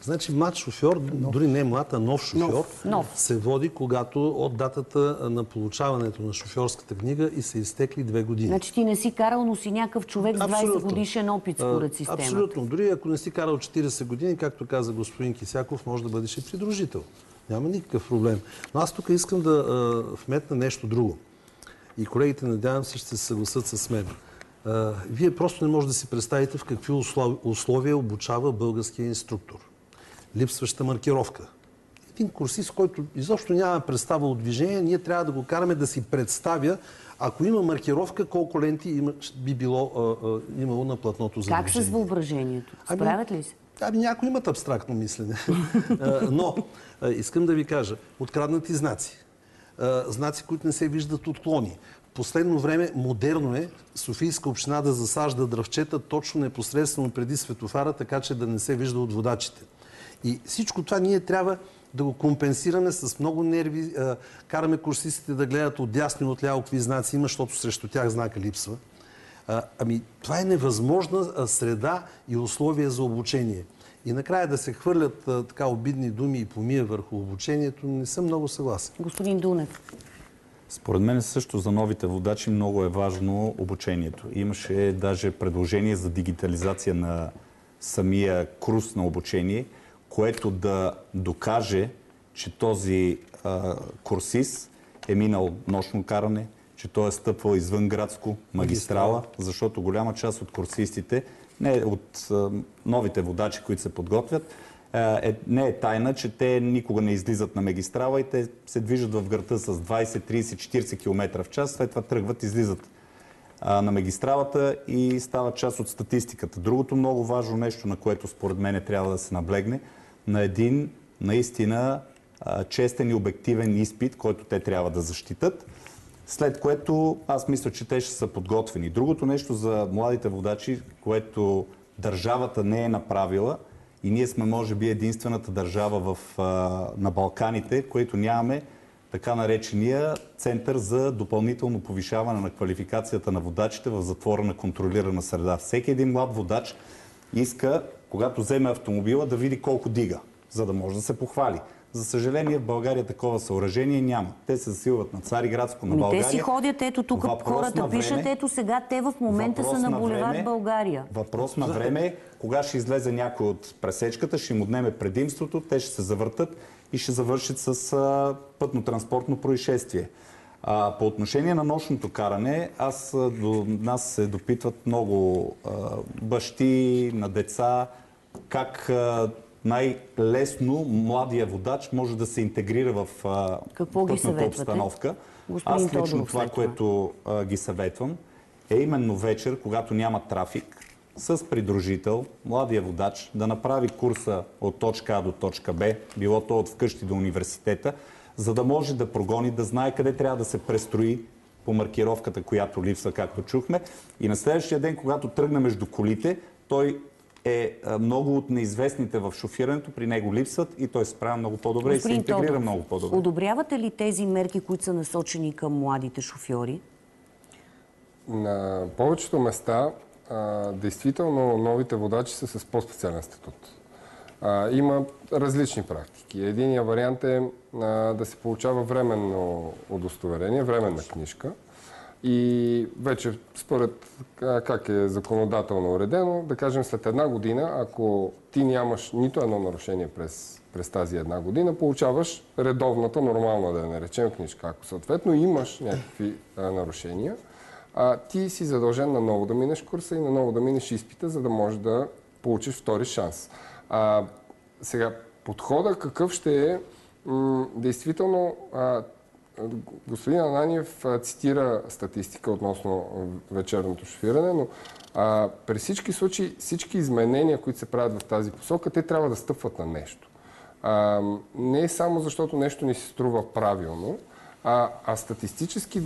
Значи млад шофьор, дори не млад, а нов шофьор, се води, когато от датата на получаването на шофьорската книга и са изтекли 2 години. Значи ти не си карал, но си някакъв човек с 20 годишен опит според системата. Абсолютно. Дори ако не си карал 40 години, както каза господин Кисяков, може да бъдеш и придружител. Няма никакъв проблем. Но аз тук искам да вметна нещо друго. И колегите, надявам се, ще се съгласат с мен. Вие просто не можете да си представите в какви условия обучава българския инструктор. Липсваща маркировка. Един курсист, който изобщо няма представа от движение, ние трябва да го караме да си представя, ако има маркировка, колко ленти би било имало на платното за движение. Как с въображението? Справят ли се? Някои имат абстрактно мислене. Но искам да ви кажа, откраднати знаци. Знаци, които не се виждат отклони. Последно време модерно е Софийска община да засажда дръвчета точно непосредствено преди светофара, така че да не се вижда от водачите. И всичко това ние трябва да го компенсираме с много нерви. Караме курсистите да гледат отдясно и отляво какви знаци има, защото срещу тях знака липсва. Това е невъзможна среда и условия за обучение. И накрая да се хвърлят така обидни думи и помия върху обучението, не съм много съгласен. Господин Дунев. Според мен също за новите водачи много е важно обучението. Имаше даже предложение за дигитализация на самия курс на обучение, което да докаже, че този курсист е минал нощно каране, че той е стъпвал извън градско, магистрала, защото голяма част от курсистите, не от новите водачи, които се подготвят, не е тайна, че те никога не излизат на магистрала и те се движат в града с 20, 30, 40 км в час, след това тръгват, излизат на магистралата и става част от статистиката. Другото много важно нещо, на което според мен трябва да се наблегне, на един наистина честен и обективен изпит, който те трябва да защитат, след което аз мисля, че те ще са подготвени. Другото нещо за младите водачи, което държавата не е направила, и ние сме, може би, единствената държава на Балканите, които нямаме така наречения Център за допълнително повишаване на квалификацията на водачите в затворена контролирана среда. Всеки един млад водач иска, когато вземе автомобила, да види колко дига, за да може да се похвали. За съжаление, в България такова съоръжение няма. Те се засилват на Цариградско, на България. Те си ходят, ето тук хората пишат, ето сега те в момента са на булевард България. Въпрос на време, кога ще излезе някой от пресечката, ще им отнеме предимството, те ще се завъртат и ще завършат с пътно-транспортно происшествие. По отношение на нощното каране, до нас се допитват много бащи на деца, как най-лесно младия водач може да се интегрира в пътната обстановка. Господин Аз лично Тодоров, това, което ги съветвам, е именно вечер, когато няма трафик, с придружител, младия водач, да направи курса от точка А до точка Б, било то от вкъщи до университета, за да може да прогони, да знае къде трябва да се престрои по маркировката, която липсва, както чухме. И на следващия ден, когато тръгне между колите, той е много от неизвестните в шофирането, при него липсват и той се справя много по-добре и се интегрира много по-добре. Одобрявате ли тези мерки, които са насочени към младите шофьори? На повечето места, действително, новите водачи са с по-специален статут. Има различни практики. Единият вариант е да се получава временно удостоверение, временна книжка. И вече, според как е законодателно уредено, да кажем след една година, ако ти нямаш нито едно нарушение през тази една година, получаваш редовната, нормална, да я наречем, книжка. Ако съответно имаш някакви нарушения, ти си задължен наново да минеш курса и наново да минеш изпита, за да можеш да получиш втори шанс. Сега, подходът какъв ще е, действително... Господин Ананиев цитира статистика относно вечерното шофиране, но при всички случаи, всички изменения, които се правят в тази посока, те трябва да стъпват на нещо. Не е само защото нещо ни се струва правилно, а статистически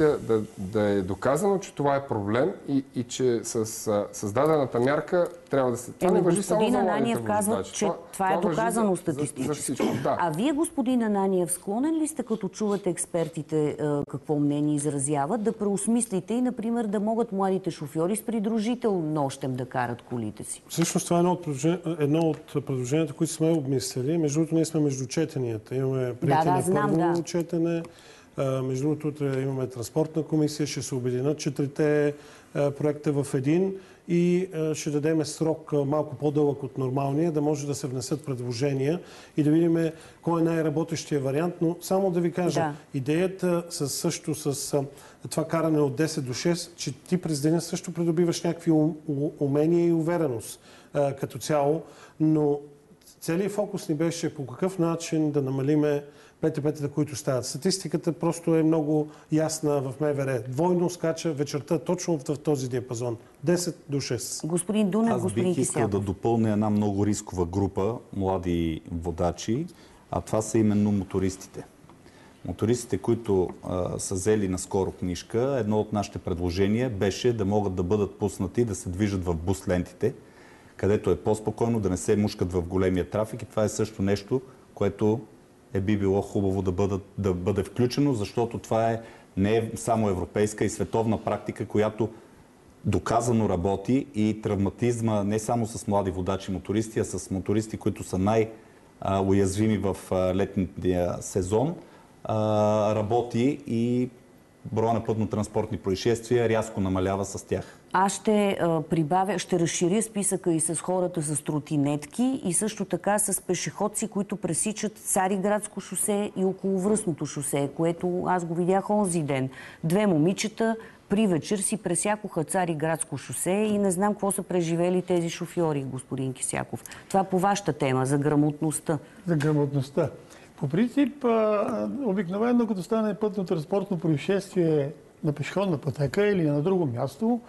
да е доказано, че това е проблем и че с дадената мярка трябва да се... Това не важи само за младите водачи. Господин Ананиев казва, че това е доказано статистически. А вие, господин Ананиев, склонен ли сте, като чувате експертите какво мнение изразяват, да преосмислите и, например, да могат младите шофьори с придружител нощем да карат колите си? Всъщност това е едно от предложенията, които сме обмислили. Между другото, ние сме между четенията. Имаме първо четене. Между другото, утре имаме транспортна комисия, ще се обединят четирите проекта в един и ще дадем срок малко по-дълъг от нормалния, да може да се внесат предложения и да видим кой е най-работещия вариант. Но само да ви кажа, идеята също с това каране от 10 до 6, че ти през деня също придобиваш някакви умения и увереност като цяло, но целият фокус ни беше по какъв начин да намалиме ПТП-тата, които стават. Статистиката просто е много ясна в МВР. Двойно скача вечерта точно в този диапазон. 10 до 6. Господин Дунев, господин Кисяков. Аз бих искал да допълня една много рискова група млади водачи, а това са именно мотористите. Мотористите, които са взели наскоро книжка, едно от нашите предложения беше да могат да бъдат пуснати, да се движат в бус лентите, където е по-спокойно, да не се мушкат в големия трафик и това е също нещо, което би било хубаво да бъде включено, защото това не е само европейска и световна практика, която доказано работи и травматизма не само с млади водачи мотористи, а с мотористи, които са най-уязвими в летния сезон, работи и броя на пътно-транспортни происшествия рязко намалява с тях. Аз ще разширя списъка и с хората с тротинетки и също така с пешеходци, които пресичат Цариградско шосе и околовръстното шосе, което аз го видях онзи ден. Две момичета при вечер си пресякоха Цариградско шосе и не знам какво са преживели тези шофьори, господин Кисяков. Това по вашата тема, за грамотността. За грамотността. По принцип, обикновено, като стане пътно-транспортно происшествие на пешеходна пътека или на друго място,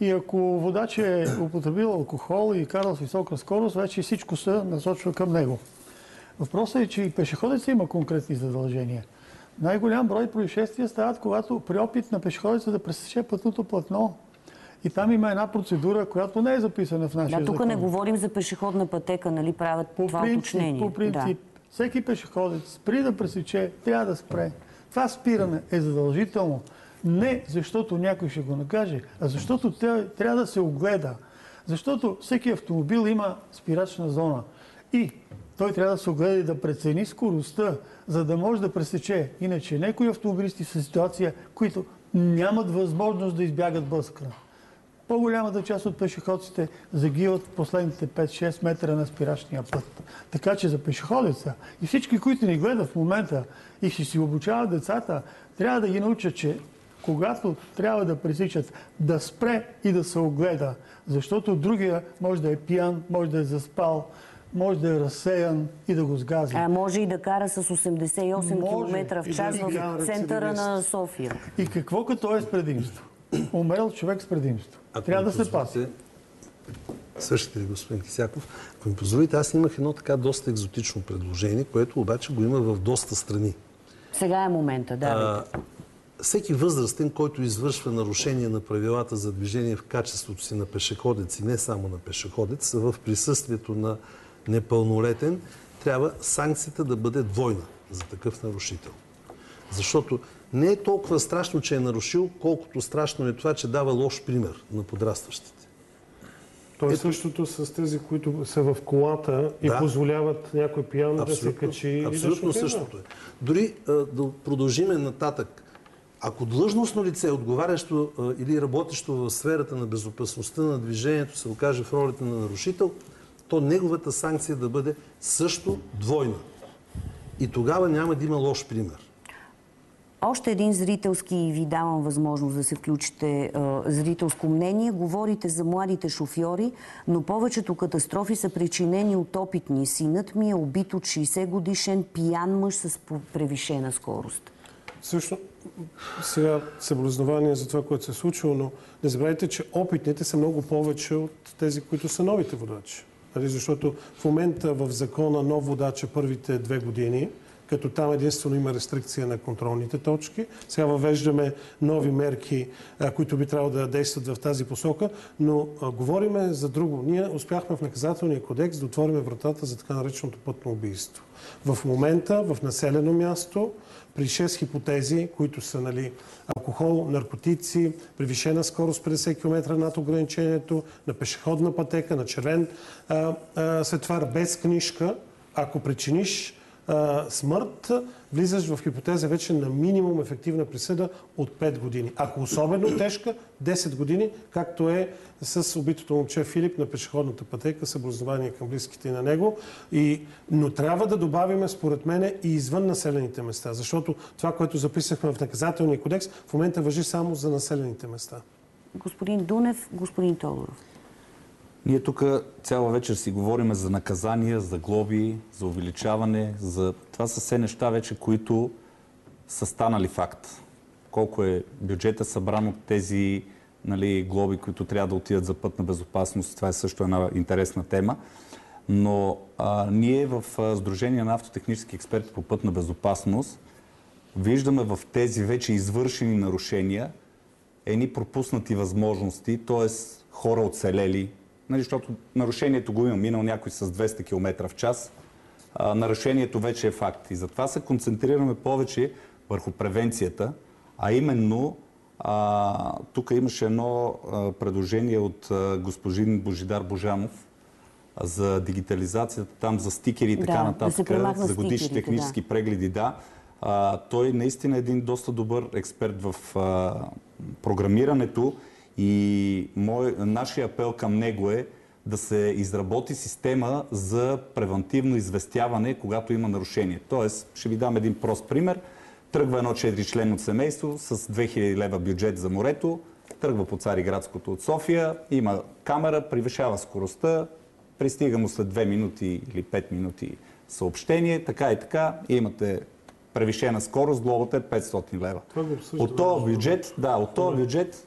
и ако водач е употребил алкохол и карал с висока скорост, вече всичко се насочва към него. Въпросът е, че и пешеходеца има конкретни задължения. Най-голям брой происшествия стават, когато при опит на пешеходеца да пресече пътното платно. И там има една процедура, която не е записана в нашия закон. Тук не говорим за пешеходна пътека, нали правят това уточнение? По принцип. Всеки пешеходец спри да пресече, трябва да спре. Това спиране е задължително. Не защото някой ще го накаже, а защото трябва да се огледа. Защото всеки автомобил има спирачна зона. И той трябва да се огледа и да прецени скоростта, за да може да пресече. Иначе някои автомобилисти са ситуация, които нямат възможност да избягат блъскане. По-голямата част от пешеходците загиват в последните 5-6 метра на спирачния път. Така че за пешеходеца и всички, които ни гледат в момента и ще си обучават децата, трябва да ги научат, че когато трябва да пресичат, да спре и да се огледа. Защото другия може да е пиян, може да е заспал, може да е разсеян и да го сгази. А може и да кара с 88 км в час в центъра на София. И какво като е с предимство? Умрел човек с предимство. Трябва да се пази. Същите ли, господин Кисяков? Ако ми позволите, аз имах едно така доста екзотично предложение, което обаче го има в доста страни. Сега е момента, да. Всеки възрастен, който извършва нарушение на правилата за движение в качеството си на пешеходец и не само на пешеходец, в присъствието на непълнолетен, трябва санкцията да бъде двойна за такъв нарушител. Защото не е толкова страшно, че е нарушил, колкото страшно е това, че дава лош пример на подрастващите. То е същото с тези, които са в колата и позволяват някой пиян да се качи. Абсолютно същото е. Дори да продължиме нататък. Ако длъжностно лице, отговарящо или работещо в сферата на безопасността на движението, се окаже в ролята на нарушител, то неговата санкция да бъде също двойна. И тогава няма да има лош пример. Още един зрителски ви давам възможност да се включите зрителско мнение. Говорите за младите шофьори, но повечето катастрофи са причинени от опитни. Синът ми е убит от 60-годишен пиян мъж с превишена скорост. Също сега съболезнования за това, което се е случило, но не забравяйте, че опитните са много повече от тези, които са новите водачи. Защото в момента в закона нов водач е първите 2 години, като там единствено има рестрикция на контролните точки. Сега въвеждаме нови мерки, които би трябвало да действат в тази посока, но говориме за друго. Ние успяхме в наказателния кодекс да отворим вратата за така нареченото пътно убийство. В момента, в населено място, при 6 хипотези, които са алкохол, наркотици, превишена скорост 50 км над ограничението, на пешеходна пътека, на червен светофар без книжка, ако причиниш смърт, влизаш в хипотеза вече на минимум ефективна присъда от 5 години. Ако особено тежка, 10 години, както е с убитото момче Филип на пешеходната пътека, съболезнования към близките и на него. Но трябва да добавим, според мене, и извън населените места, защото това, което записахме в наказателния кодекс, в момента важи само за населените места. Господин Дунев, господин Тодоров. Ние тук цяла вечер си говорим за наказания, за глоби, за увеличаване, за това са все неща вече, които са станали факт. Колко е бюджета събран от тези глоби, които трябва да отидат за пътна безопасност, това е също една интересна тема. Но ние в Сдружение на автотехнически експерти по пътна безопасност виждаме в тези вече извършени нарушения едни пропуснати възможности, т.е. хора оцелели, защото нарушението го има, минал някой с 200 км в час, нарушението вече е факт. И затова се концентрираме повече върху превенцията, а именно тук имаше едно предложение от господин Божидар Божанов за дигитализацията, там за стикери и така нататък, за годишни технически прегледи. Той наистина е един доста добър експерт в програмирането. И нашия апел към него е да се изработи система за превантивно известяване, когато има нарушение. Тоест, ще ви дам един прост пример. Тръгва едно 4-членно семейство с 2000 лева бюджет за морето, тръгва по Цариградското от София, има камера, превишава скоростта, пристига му след 2 минути или 5 минути съобщение, така и така, имате превишена скорост, глобата е 500 лева. От този бюджет,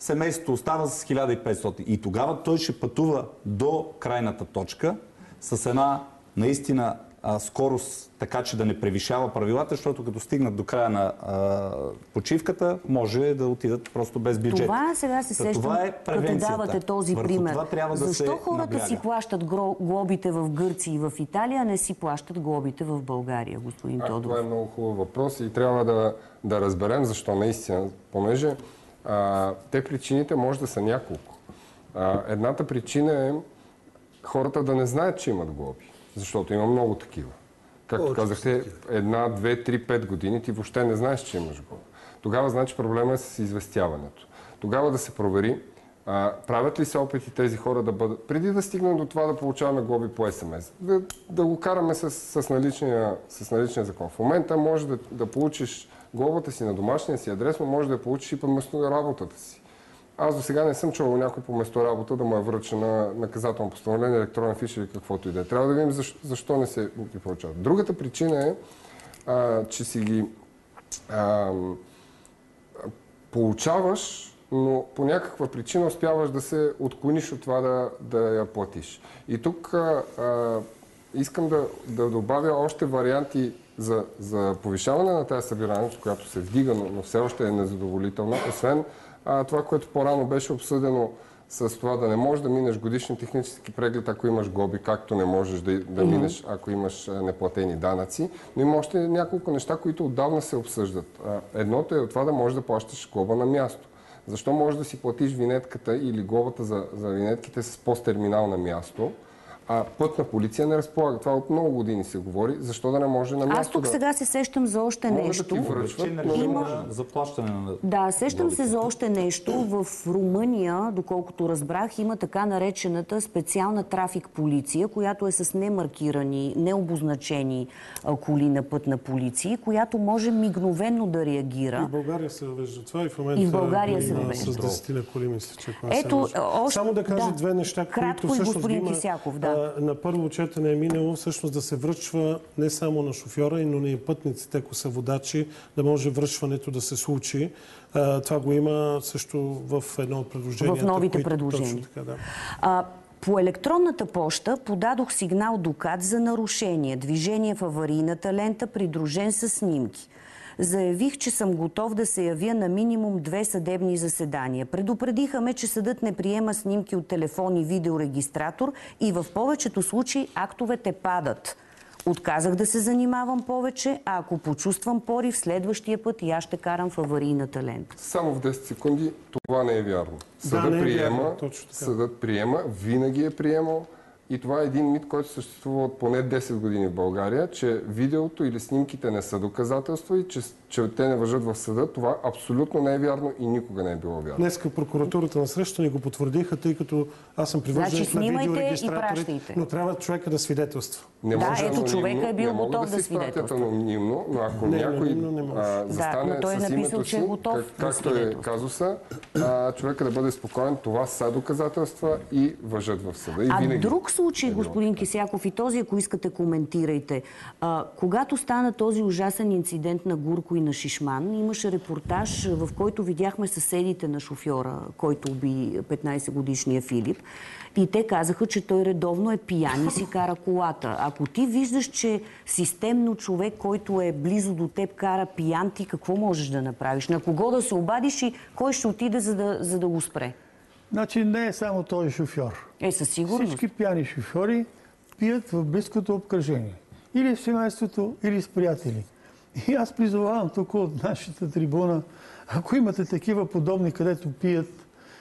семейството остава с 1500 и тогава той ще пътува до крайната точка с една наистина скорост, така че да не превишава правилата, защото като стигнат до края на почивката, може да отидат просто без бюджет. Това сега се сещам, е като давате този пример. Защо хората си плащат глобите в Гърция и в Италия, а не си плащат глобите в България, господин Тодоров? Това е много хубав въпрос и трябва да разберем защо наистина, понеже те причините може да са няколко. Едната причина е хората да не знаят, че имат глоби. Защото има много такива. Както казахте, 1, 2, 3, 5 години ти въобще не знаеш, че имаш глоба. Тогава, значи, проблема е с известяването. Тогава да се провери правят ли се опити тези хора да бъдат... Преди да стигнем до това да получаваме глоби по СМС, да го караме с наличния закон. В момента може да получиш глобата си на домашния си адрес, но може да я получиш и по место работата си. Аз до сега не съм чувал някой по место работа да му е връчена наказателно постановление, електронен фиш или каквото и да е. Трябва да видим защо не се ги получават. Другата причина е, че си ги получаваш, но по някаква причина успяваш да се отклониш от това да я платиш. И тук искам да добавя още варианти за повишаване на тази събираемост, която се вдига, но все още е незадоволителна, освен това, което по-рано беше обсъдено с това да не можеш да минеш годишен технически преглед, ако имаш глоби, както не можеш да минеш, ако имаш неплатени данъци. Но има още няколко неща, които отдавна се обсъждат. Едното е от това да можеш да плащаш глоба на място. Защо можеш да си платиш винетката или глобата за винетките с посттерминал на място, а Пътна полиция не разполага. Това от много години се говори. Защо да не може на място? Аз тук сега се сещам за още нещо. Да ти връчват, има... заплащане на... Да, сещам се за още нещо. В Румъния, доколкото разбрах, има така наречената специална трафик полиция, която е с немаркирани, необозначени коли на Пътна полиция, която може мигновенно да реагира. И в България се въвежда това и в момента с 10 коли, мисля, че Само да кажа две неща, които всъщност има... Кисяков, да. На първо четене е минало всъщност да се връчва не само на шофьора, но и на пътниците, ако са водачи, да може връчването да се случи. Това го има също в едно от предложенията. В новите предложения. По електронната поща подадох сигнал до КАТ за нарушение. Движение в аварийната лента, придружен със снимки. Заявих, че съм готов да се явя на минимум 2 съдебни заседания. Предупредиха ме, че съдът не приема снимки от телефон и видеорегистратор и в повечето случаи актовете падат. Отказах да се занимавам повече, а ако почувствам порив, следващия път и аз ще карам в аварийната лента. Само в 10 секунди това не е вярно. Съдът приема, винаги е приемал. И това е един мит, който съществува от поне 10 години в България, че видеото или снимките не са доказателство и че те не важат в съда. Това абсолютно не е вярно и никога не е било вярно. Днеска прокуратурата насреща ни го потвърдиха, тъй като аз съм привържен на видеорегистратори, но трябва човека да свидетелства. Човека е бил готов да свидетелства. Анонимно, но ако някой застане с името си, както е казуса, човека да бъде спокоен, това са доказателства и важат в съда. Друг случай, господин Кисяков, и този, ако искате, коментирайте. Когато стана този ужасен инцидент на Гурко и на Шишман, имаше репортаж, в който видяхме съседите на шофьора, който уби 15-годишния Филип. И те казаха, че той редовно е пиян и си кара колата. Ако ти виждаш, че системно човек, който е близо до теб, кара пиян, ти какво можеш да направиш? На кого да се обадиш и кой ще отиде, за да го спре? Значи не е само този шофьор. Със сигурност. Всички пияни шофьори пият в близкото обкръжение. Или в семейството, или с приятели. И аз призовавам тук от нашата трибуна, ако имате такива подобни, където пият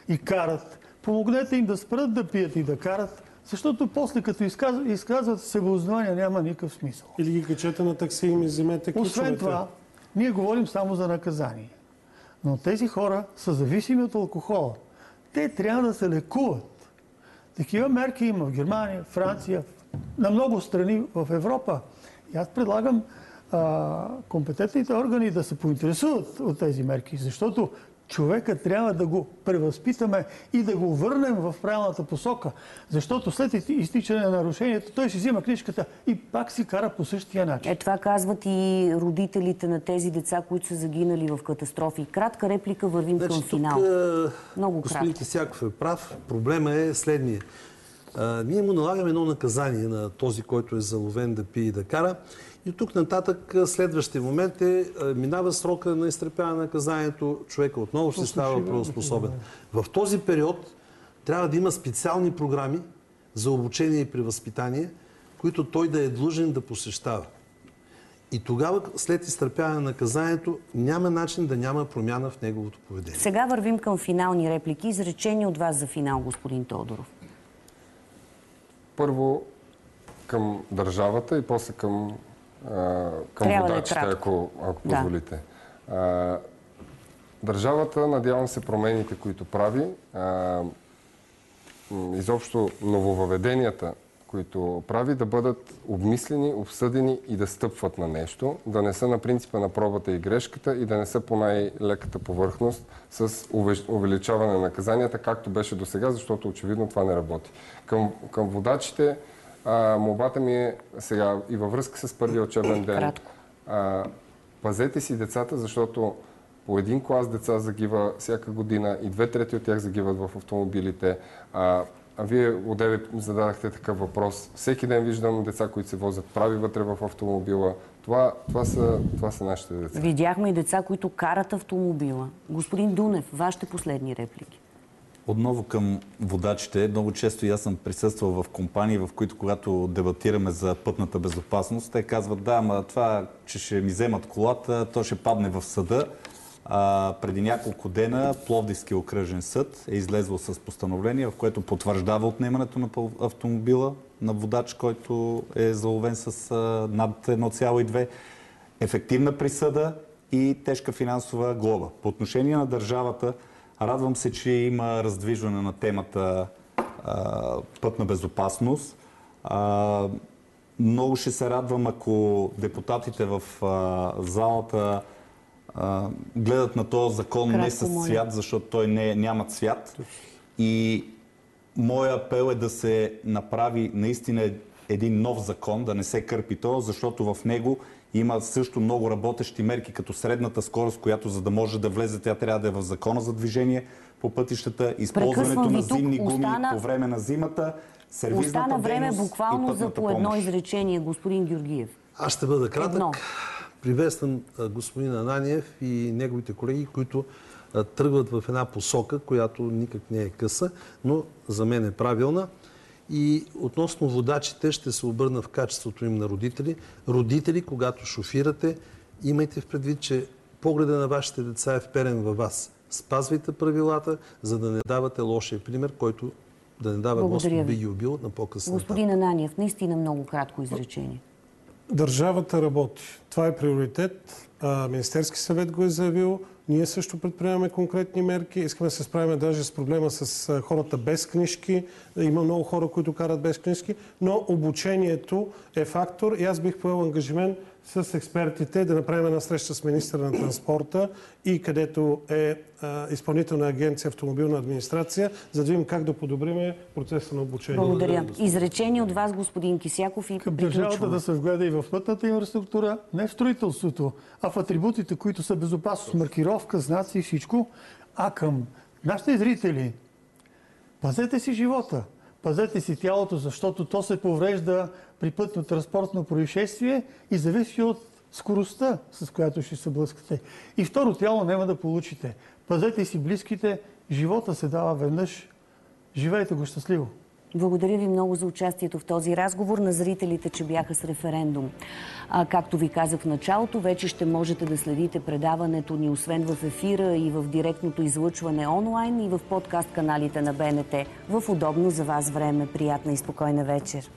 и карат, помогнете им да спрат да пият и да карат, защото после, като изказват себеузнавания, няма никакъв смисъл. Или ги качете на такси и ми вземете ключовете. Освен това, ние говорим само за наказание. Но тези хора са зависими от алкохола. Те трябва да се лекуват. Такива мерки има в Германия, Франция, на много страни в Европа. И аз предлагам компетентните органи да се поинтересуват от тези мерки, защото човека трябва да го превъзпитаме и да го върнем в правилната посока. Защото след изтичане на нарушението, той ще взима книжката и пак си кара по същия начин. Това казват и родителите на тези деца, които са загинали в катастрофи. Кратка реплика, вървим към финал. Много кратко. Господин Кисяков е прав. Проблема е следния. Ние му налагаме едно наказание на този, който е заловен да пие и да кара. И тук нататък следващия момент е минава срока на изтърпяване на наказанието, човека отново ще става правоспособен. В този период трябва да има специални програми за обучение и превъзпитание, които той да е длъжен да посещава. И тогава, след изтърпяване на наказанието, няма начин да няма промяна в неговото поведение. Сега вървим към финални реплики. Изречение от вас за финал, господин Тодоров. Първо, към държавата и после към, водачите, ако позволите. Да. Държавата, надявам се, промените, които прави, изобщо нововъведенията, които прави, да бъдат обмислени, обсъдени и да стъпват на нещо, да не са на принципа на пробата и грешката и да не са по най-леката повърхност с увеличаване на наказанията, както беше до сега, защото очевидно това не работи. Към водачите, молбата ми е сега и във връзка с първия учебен ден. Пазете си децата, защото по един клас деца загива всяка година и 2/3 от тях загиват в автомобилите. А вие одеве зададахте такъв въпрос. Всеки ден виждам деца, които се возят прави вътре в автомобила. Това са нашите деца. Видяхме и деца, които карат автомобила. Господин Дунев, вашите последни реплики. Отново към водачите. Много често и аз съм присъствал в компании, в които когато дебатираме за пътната безопасност, те казват, да, ама това, че ще ми вземат колата, то ще падне в съда. Преди няколко дена Пловдивския окръжен съд е излезъл с постановление, в което потвърждава отнемането на автомобила на водач, който е заловен с над 1,2 ефективна присъда и тежка финансова глоба. По отношение на държавата, радвам се, че има раздвижване на темата пътна безопасност. Много ще се радвам, ако депутатите в залата гледат на този закон не с цвят, защото той няма цвят. И моя апел е да се направи наистина един нов закон, да не се кърпи то, защото в него има също много работещи мерки, като средната скорост, която за да може да влезе, тя трябва да е в закона за движение по пътищата, използването на зимни гуми по време на зимата, сервизната дейност и пътната помощ. Остана време буквално за по едно изречение, господин Георгиев. Аз ще бъда кратък. Приветствам господин Ананиев и неговите колеги, които тръгват в една посока, която никак не е къса, но за мен е правилна. И относно водачите ще се обърна в качеството им на родители. Родители, когато шофирате, имайте в предвид, че погледа на вашите деца е вперен във вас. Спазвайте правилата, за да не давате лошия пример, който да не дава Господ би ги убил на по-късна. Господин Ананиев, наистина много кратко изречение. Държавата работи. Това е приоритет. Министерски съвет го е заявил. Ние също предприемаме конкретни мерки. Искаме да се справим даже с проблема с хората без книжки. Има много хора, които карат без книжки. Но обучението е фактор. И аз бих поел ангажимент с експертите да направим една среща с министъра на транспорта и където е изпълнителна агенция автомобилна администрация, за да видим как да подобрим процеса на обучение. Благодаря. Изречение от вас, господин Кисяков, и към държавата да се вгледа и в пътната инфраструктура, не в строителството, а в атрибутите, които са безопасност, маркировка, знаци и всичко. А към нашите зрители, пазете си живота, пазете си тялото, защото то се поврежда при пътно-транспортно происшествие и зависи от скоростта, с която ще се блъскате. И второ тяло няма да получите. Пазете си близките, живота се дава веднъж. Живейте го щастливо! Благодаря ви много за участието в този разговор, на зрителите, че бяха с Референдум. Както ви казах в началото, вече ще можете да следите предаването ни, освен в ефира и в директното излъчване онлайн и в подкаст каналите на БНТ в удобно за вас време. Приятна и спокойна вечер!